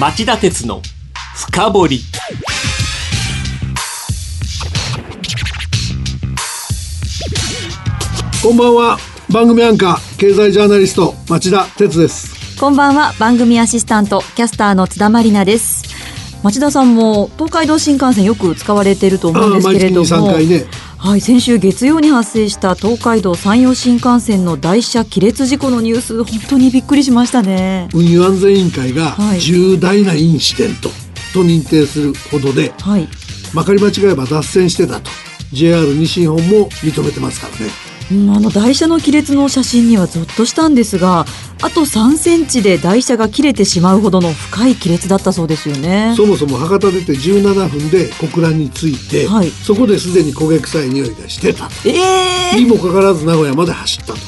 町田鉄の深掘り。こんばんは。番組アンカー経済ジャーナリスト町田鉄です。こんばんは。番組アシスタントキャスターの津田まりなです。町田さんも東海道新幹線よく使われていると思うんですけれども、毎月に3回ね、はい、先週月曜に発生した東海道山陽新幹線の台車亀裂事故のニュース、本当にびっくりしましたね。運輸安全委員会が重大なインシデントと認定するほどで、はい、まかり間違えば脱線してたと JR 西日本も認めてますからね。あの台車の亀裂の写真にはゾッとしたんですが、あと3センチで台車が切れてしまうほどの深い亀裂だったそうですよね。そもそも博多出て17分で小倉に着いて、はい、そこですでに焦げ臭い匂いがしてた、にもかかわらず名古屋まで走ったと。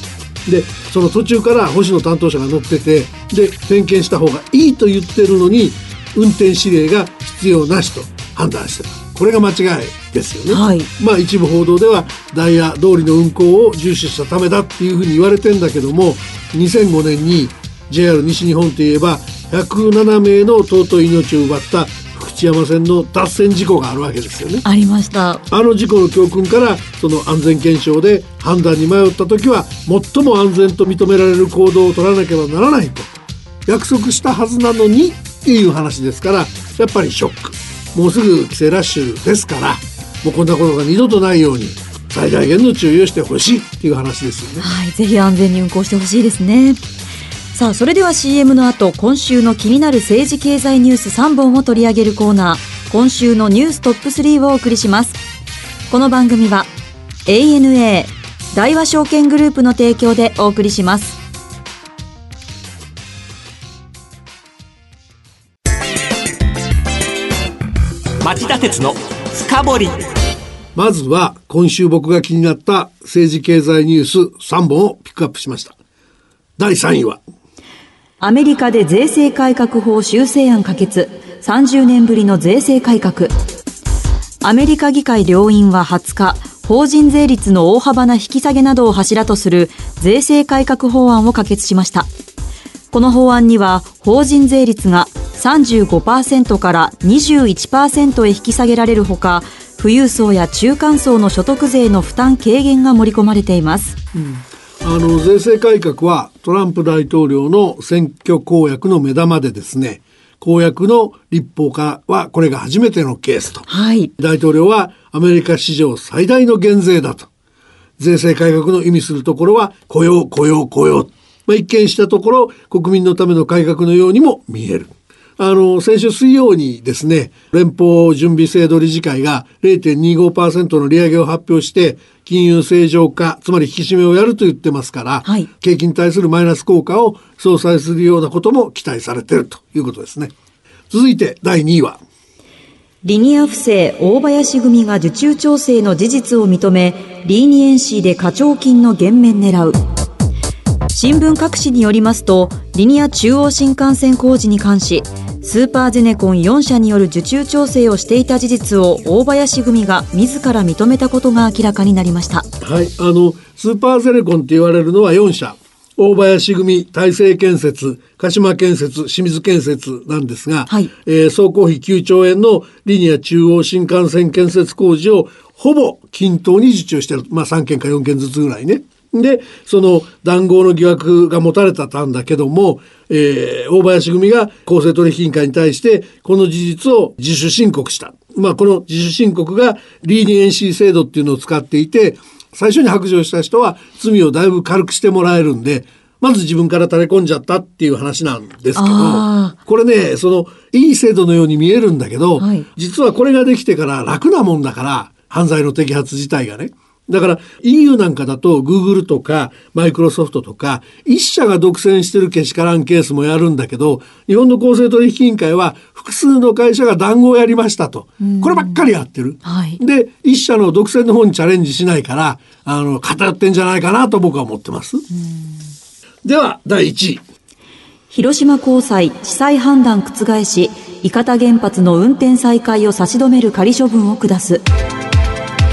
でその途中から星野担当者が乗ってて、で点検した方がいいと言ってるのに運転指令が必要なしと判断してた。これが間違いですよね、はい。まあ、一部報道ではダイヤ通りの運行を重視したためだっていうふうに言われてんだけども、2005年に JR 西日本といえば107名の尊い命を奪った福知山線の脱線事故があるわけですよね。ありました。あの事故の教訓から、その安全検証で判断に迷った時は最も安全と認められる行動を取らなければならないと約束したはずなのにっていう話ですから、やっぱりショック。もうすぐ帰省ラッシュですから、もうこんなことが二度とないように最大限の注意をしてほしいっていう話ですよね、はい。ぜひ安全に運行してほしいですね。さあ、それでは CM の後、今週の気になる政治経済ニュース3本を取り上げるコーナー、今週のニューストップ3をお送りします。この番組は ANA 大和証券グループの提供でお送りします。町田鉄の深掘り。まずは今週僕が気になった政治経済ニュース3本をピックアップしました。第3位はアメリカで税制改革法修正案可決、30年ぶりの税制改革。アメリカ議会両院は20日、法人税率の大幅な引き下げなどを柱とする税制改革法案を可決しました。この法案には法人税率が35% から 21% へ引き下げられるほか、富裕層や中間層の所得税の負担軽減が盛り込まれています、あの税制改革はトランプ大統領の選挙公約の目玉でですね、公約の立法化はこれが初めてのケースと、はい、大統領はアメリカ史上最大の減税だと。税制改革の意味するところは雇用雇用雇用、一見したところ国民のための改革のようにも見える。先週水曜にですね、連邦準備制度理事会が 0.25% の利上げを発表して、金融正常化、つまり引き締めをやると言ってますから、はい、景気に対するマイナス効果を相殺するようなことも期待されているということですね。続いて第2位はリニア不正大林組が受注調整の事実を認め、リーニエンシーで課徴金の減免狙う。新聞各紙によりますと、リニア中央新幹線工事に関しスーパーゼネコン4社による受注調整をしていた事実を大林組が自ら認めたことが明らかになりました、はい。スーパーゼネコンって言われるのは4社、大林組、大成建設、鹿島建設、清水建設なんですが、はい、総工費9兆円のリニア中央新幹線建設工事をほぼ均等に受注している、まあ、3件か4件ずつぐらいね。でその談合の疑惑が持たれたんだけども、大林組が公正取引委員会に対してこの事実を自主申告した、まあ、この自主申告がリーニエンシー制度っていうのを使っていて、最初に白状した人は罪をだいぶ軽くしてもらえるんで、まず自分から垂れ込んじゃったっていう話なんですけど、これね、そのいい制度のように見えるんだけど、はい、実はこれができてから楽なもんだから、犯罪の摘発自体がね。だから EU なんかだと Google とかマイクロソフトとか一社が独占してるけしからんケースもやるんだけど、日本の公正取引委員会は複数の会社が談合をやりましたと、こればっかりやってる、はい、で一社の独占の方にチャレンジしないから、偏ってんじゃないかなと僕は思ってます。では第1位、広島高裁地裁判断覆し、伊方原発の運転再開を差し止める仮処分を下す。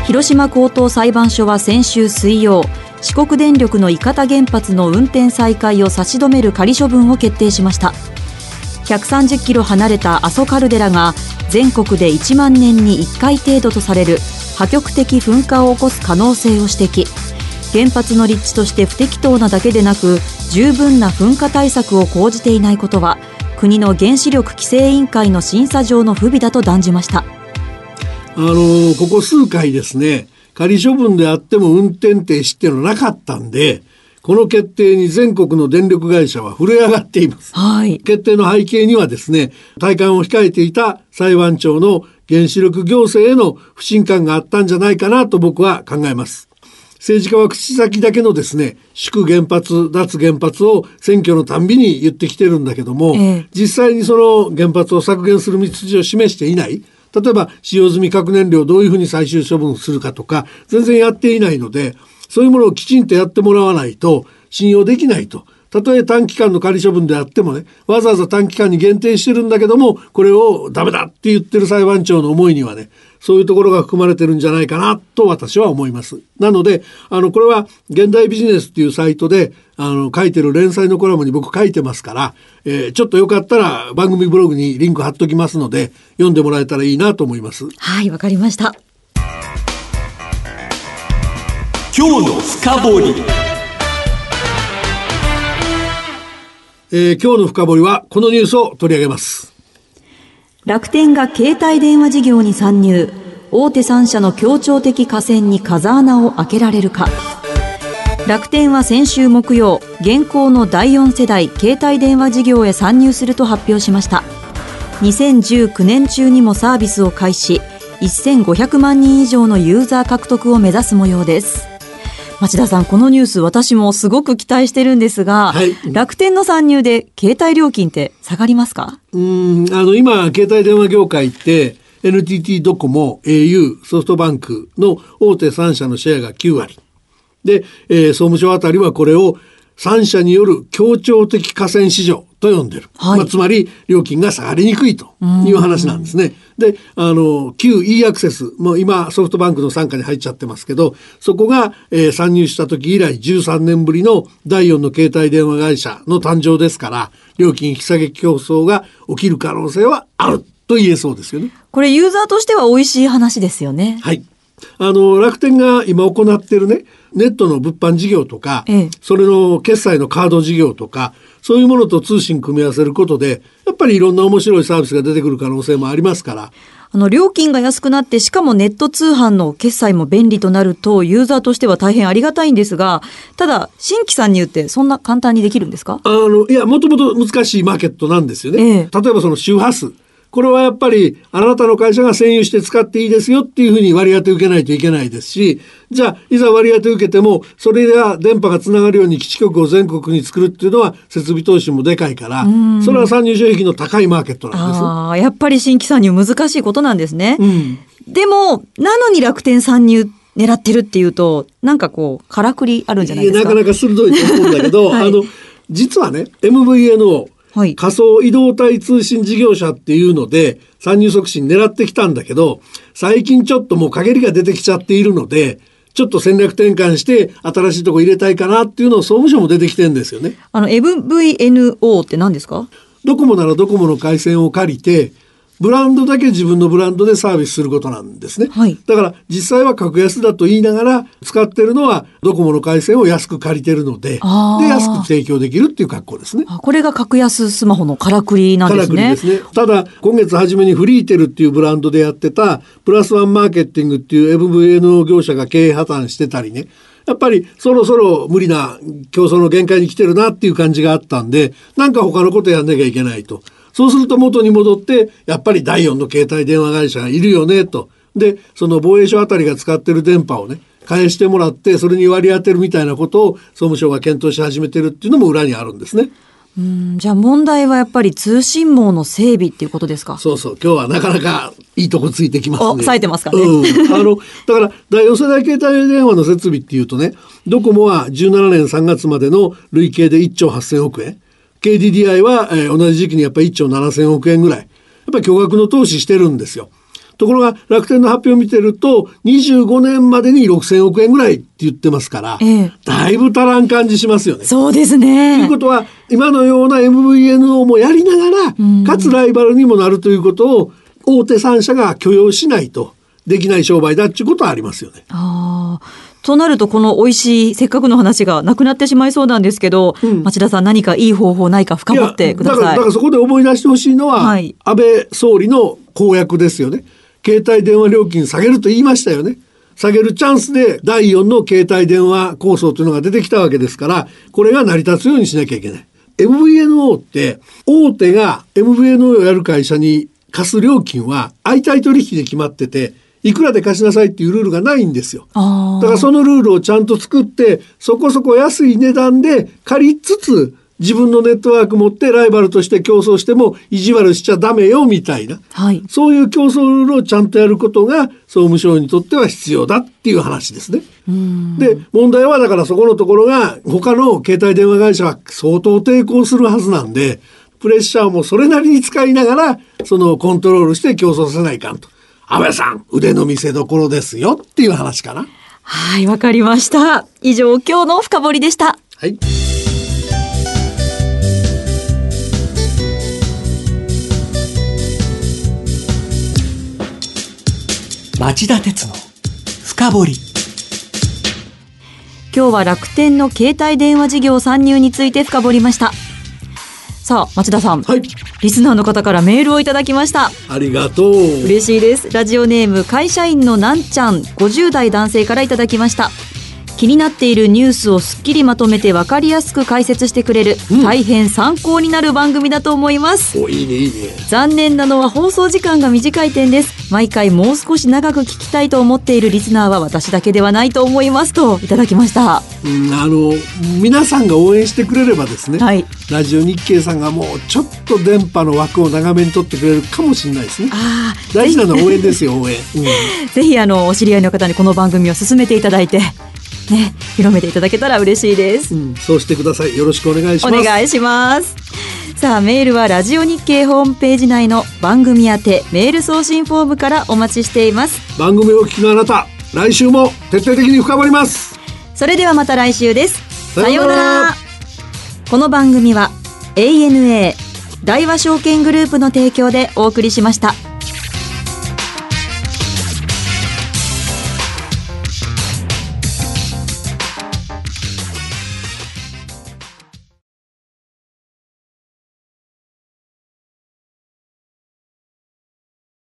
広島高等裁判所は先週水曜、四国電力の伊方原発の運転再開を差し止める仮処分を決定しました。130キロ離れた阿蘇カルデラが全国で1万年に1回程度とされる破局的噴火を起こす可能性を指摘。原発の立地として不適当なだけでなく、十分な噴火対策を講じていないことは国の原子力規制委員会の審査上の不備だと断じました。ここ数回ですね、仮処分であっても運転停止っていうのなかったんで、この決定に全国の電力会社は震え上がっています、はい、決定の背景にはですね、退官を控えていた裁判長の原子力行政への不信感があったんじゃないかなと僕は考えます。政治家は口先だけのですね、祝原発脱原発を選挙のたんびに言ってきてるんだけども、実際にその原発を削減する道筋を示していない。例えば使用済み核燃料をどういうふうに最終処分するかとか全然やっていないので、そういうものをきちんとやってもらわないと信用できないと。たとえ短期間の仮処分であってもね、わざわざ短期間に限定してるんだけども、これをダメだって言ってる裁判長の思いにはね、そういうところが含まれてるんじゃないかなと私は思います。なのでこれは現代ビジネスっていうサイトで書いてる連載のコラムに僕書いてますから、ちょっとよかったら番組ブログにリンク貼っときますので読んでもらえたらいいなと思います。はい、わかりました。今日の深掘り。今日の深掘りはこのニュースを取り上げます。楽天が携帯電話事業に参入、大手3社の協調的寡占に風穴を開けられるか。楽天は先週木曜、現行の第4世代携帯電話事業へ参入すると発表しました。2019年中にもサービスを開始、1500万人以上のユーザー獲得を目指す模様です。町田さん、このニュース私もすごく期待してるんですが、はい、楽天の参入で携帯料金って下がりますか？今携帯電話業界って NTT ドコモ、au、ソフトバンクの大手3社のシェアが9割で、総務省あたりはこれを3社による協調的寡占市場と呼んでる、はい、つまり料金が下がりにくいという話なんですね。で、旧 e アクセスも今ソフトバンクの傘下に入っちゃってますけど、そこが、参入した時以来13年ぶりの第4の携帯電話会社の誕生ですから、料金引き下げ競争が起きる可能性はあると言えそうですよね。これユーザーとしては美味しい話ですよね。はい、楽天が今行ってるね、ネットの物販事業とか、それの決済のカード事業とか、そういうものと通信組み合わせることでやっぱりいろんな面白いサービスが出てくる可能性もありますから、料金が安くなって、しかもネット通販の決済も便利となるとユーザーとしては大変ありがたいんですが、ただ新規参入ってそんな簡単にできるんですか？いや、もともと難しいマーケットなんですよね。例えばその周波数、これはやっぱりあなたの会社が占有して使っていいですよっていうふうに割り当て受けないといけないですし、じゃあいざ割り当て受けてもそれが電波がつながるように基地局を全国に作るっていうのは設備投資もでかいから、それは参入障壁の高いマーケットなんです。やっぱり新規参入難しいことなんですね。でもなのに楽天参入狙ってるっていうと、なんかこうからくりあるんじゃないですか？いや、なかなか鋭いと思うんだけど、はい、実はね MVNO、はい、仮想移動体通信事業者っていうので参入促進狙ってきたんだけど、最近ちょっともう陰りが出てきちゃっているので、ちょっと戦略転換して新しいとこ入れたいかなっていうのを総務省も出てきてるんですよね。MVNO って何ですか？ドコモならドコモの回線を借りてブランドだけ自分のブランドでサービスすることなんですね、はい、だから実際は格安だと言いながら使ってるのはドコモの回線を安く借りてるので、安く提供できるっていう格好ですね。これが格安スマホのからくりなんですね。からくりですね。ただ今月初めにフリーテルっていうブランドでやってたプラスワンマーケティングっていう MVNO 業者が経営破綻してたりね、やっぱりそろそろ無理な競争の限界に来てるなっていう感じがあったんで、なんか他のことやんなきゃいけないと。そうすると元に戻ってやっぱり第4の携帯電話会社がいるよねと。でその防衛省あたりが使ってる電波をね返してもらって、それに割り当てるみたいなことを総務省が検討し始めてるっていうのも裏にあるんですね。じゃあ問題はやっぱり通信網の整備っていうことですか？そうそう、今日はなかなかいいとこついてきますね。冴えてますかね、だから第4世代携帯電話の設備っていうとね、ドコモは17年3月までの累計で1兆8000億円KDDI は、同じ時期にやっぱり1兆7000億円ぐらいやっぱり巨額の投資してるんですよ。ところが楽天の発表を見てると25年までに6000億円ぐらいって言ってますから、だいぶ足らん感じしますよね。そうですね。ということは今のような MVNO もやりながら、かつライバルにもなるということを大手3社が許容しないとできない商売だっていうことはありますよね。ああ。となるとこの美味しいせっかくの話がなくなってしまいそうなんですけど、町田さん何かいい方法ないか深掘ってください。だからそこで思い出してほしいのは、安倍総理の公約ですよね。携帯電話料金下げると言いましたよね。下げるチャンスで第4の携帯電話構想というのが出てきたわけですから、これが成り立つようにしなきゃいけない。 MVNO って大手が MVNO をやる会社に貸す料金は相対取引で決まってて、いくらで貸しなさいっていうルールがないんですよ。だからそのルールをちゃんと作って、そこそこ安い値段で借りつつ自分のネットワーク持ってライバルとして競争しても意地悪しちゃダメよみたいな、そういう競争ルールをちゃんとやることが総務省にとっては必要だっていう話ですね。で、問題はだからそこのところが他の携帯電話会社は相当抵抗するはずなんで、プレッシャーもそれなりに使いながらそのコントロールして競争せないかんと。安倍さん腕の見せ所ですよっていう話かな。はい、わかりました。以上今日の深掘りでした。はい、町田鉄の深掘り。今日は楽天の携帯電話事業参入について深掘りました。さあ町田さん、リスナーの方からメールをいただきました。ありがとう、嬉しいです。ラジオネーム会社員のなんちゃん50代男性からいただきました。気になっているニュースをすっきりまとめて分かりやすく解説してくれる、大変参考になる番組だと思います。お、いいねいいね。残念なのは放送時間が短い点です。毎回もう少し長く聞きたいと思っているリスナーは私だけではないと思いますといただきました。皆さんが応援してくれればですね、ラジオ日経さんがもうちょっと電波の枠を長めに取ってくれるかもしれないですね。大事なのは応援ですよ。応援、ぜひお知り合いの方にこの番組を進めていただいて、広めていただけたら嬉しいです、そうしてください。よろしくお願いします。お願いします。さあメールはラジオ日経ホームページ内の番組宛てメール送信フォームからお待ちしています。番組を聞くあなた、来週も徹底的に深掘ります。それではまた来週です。さようなら。この番組は ANA 大和証券グループの提供でお送りしました。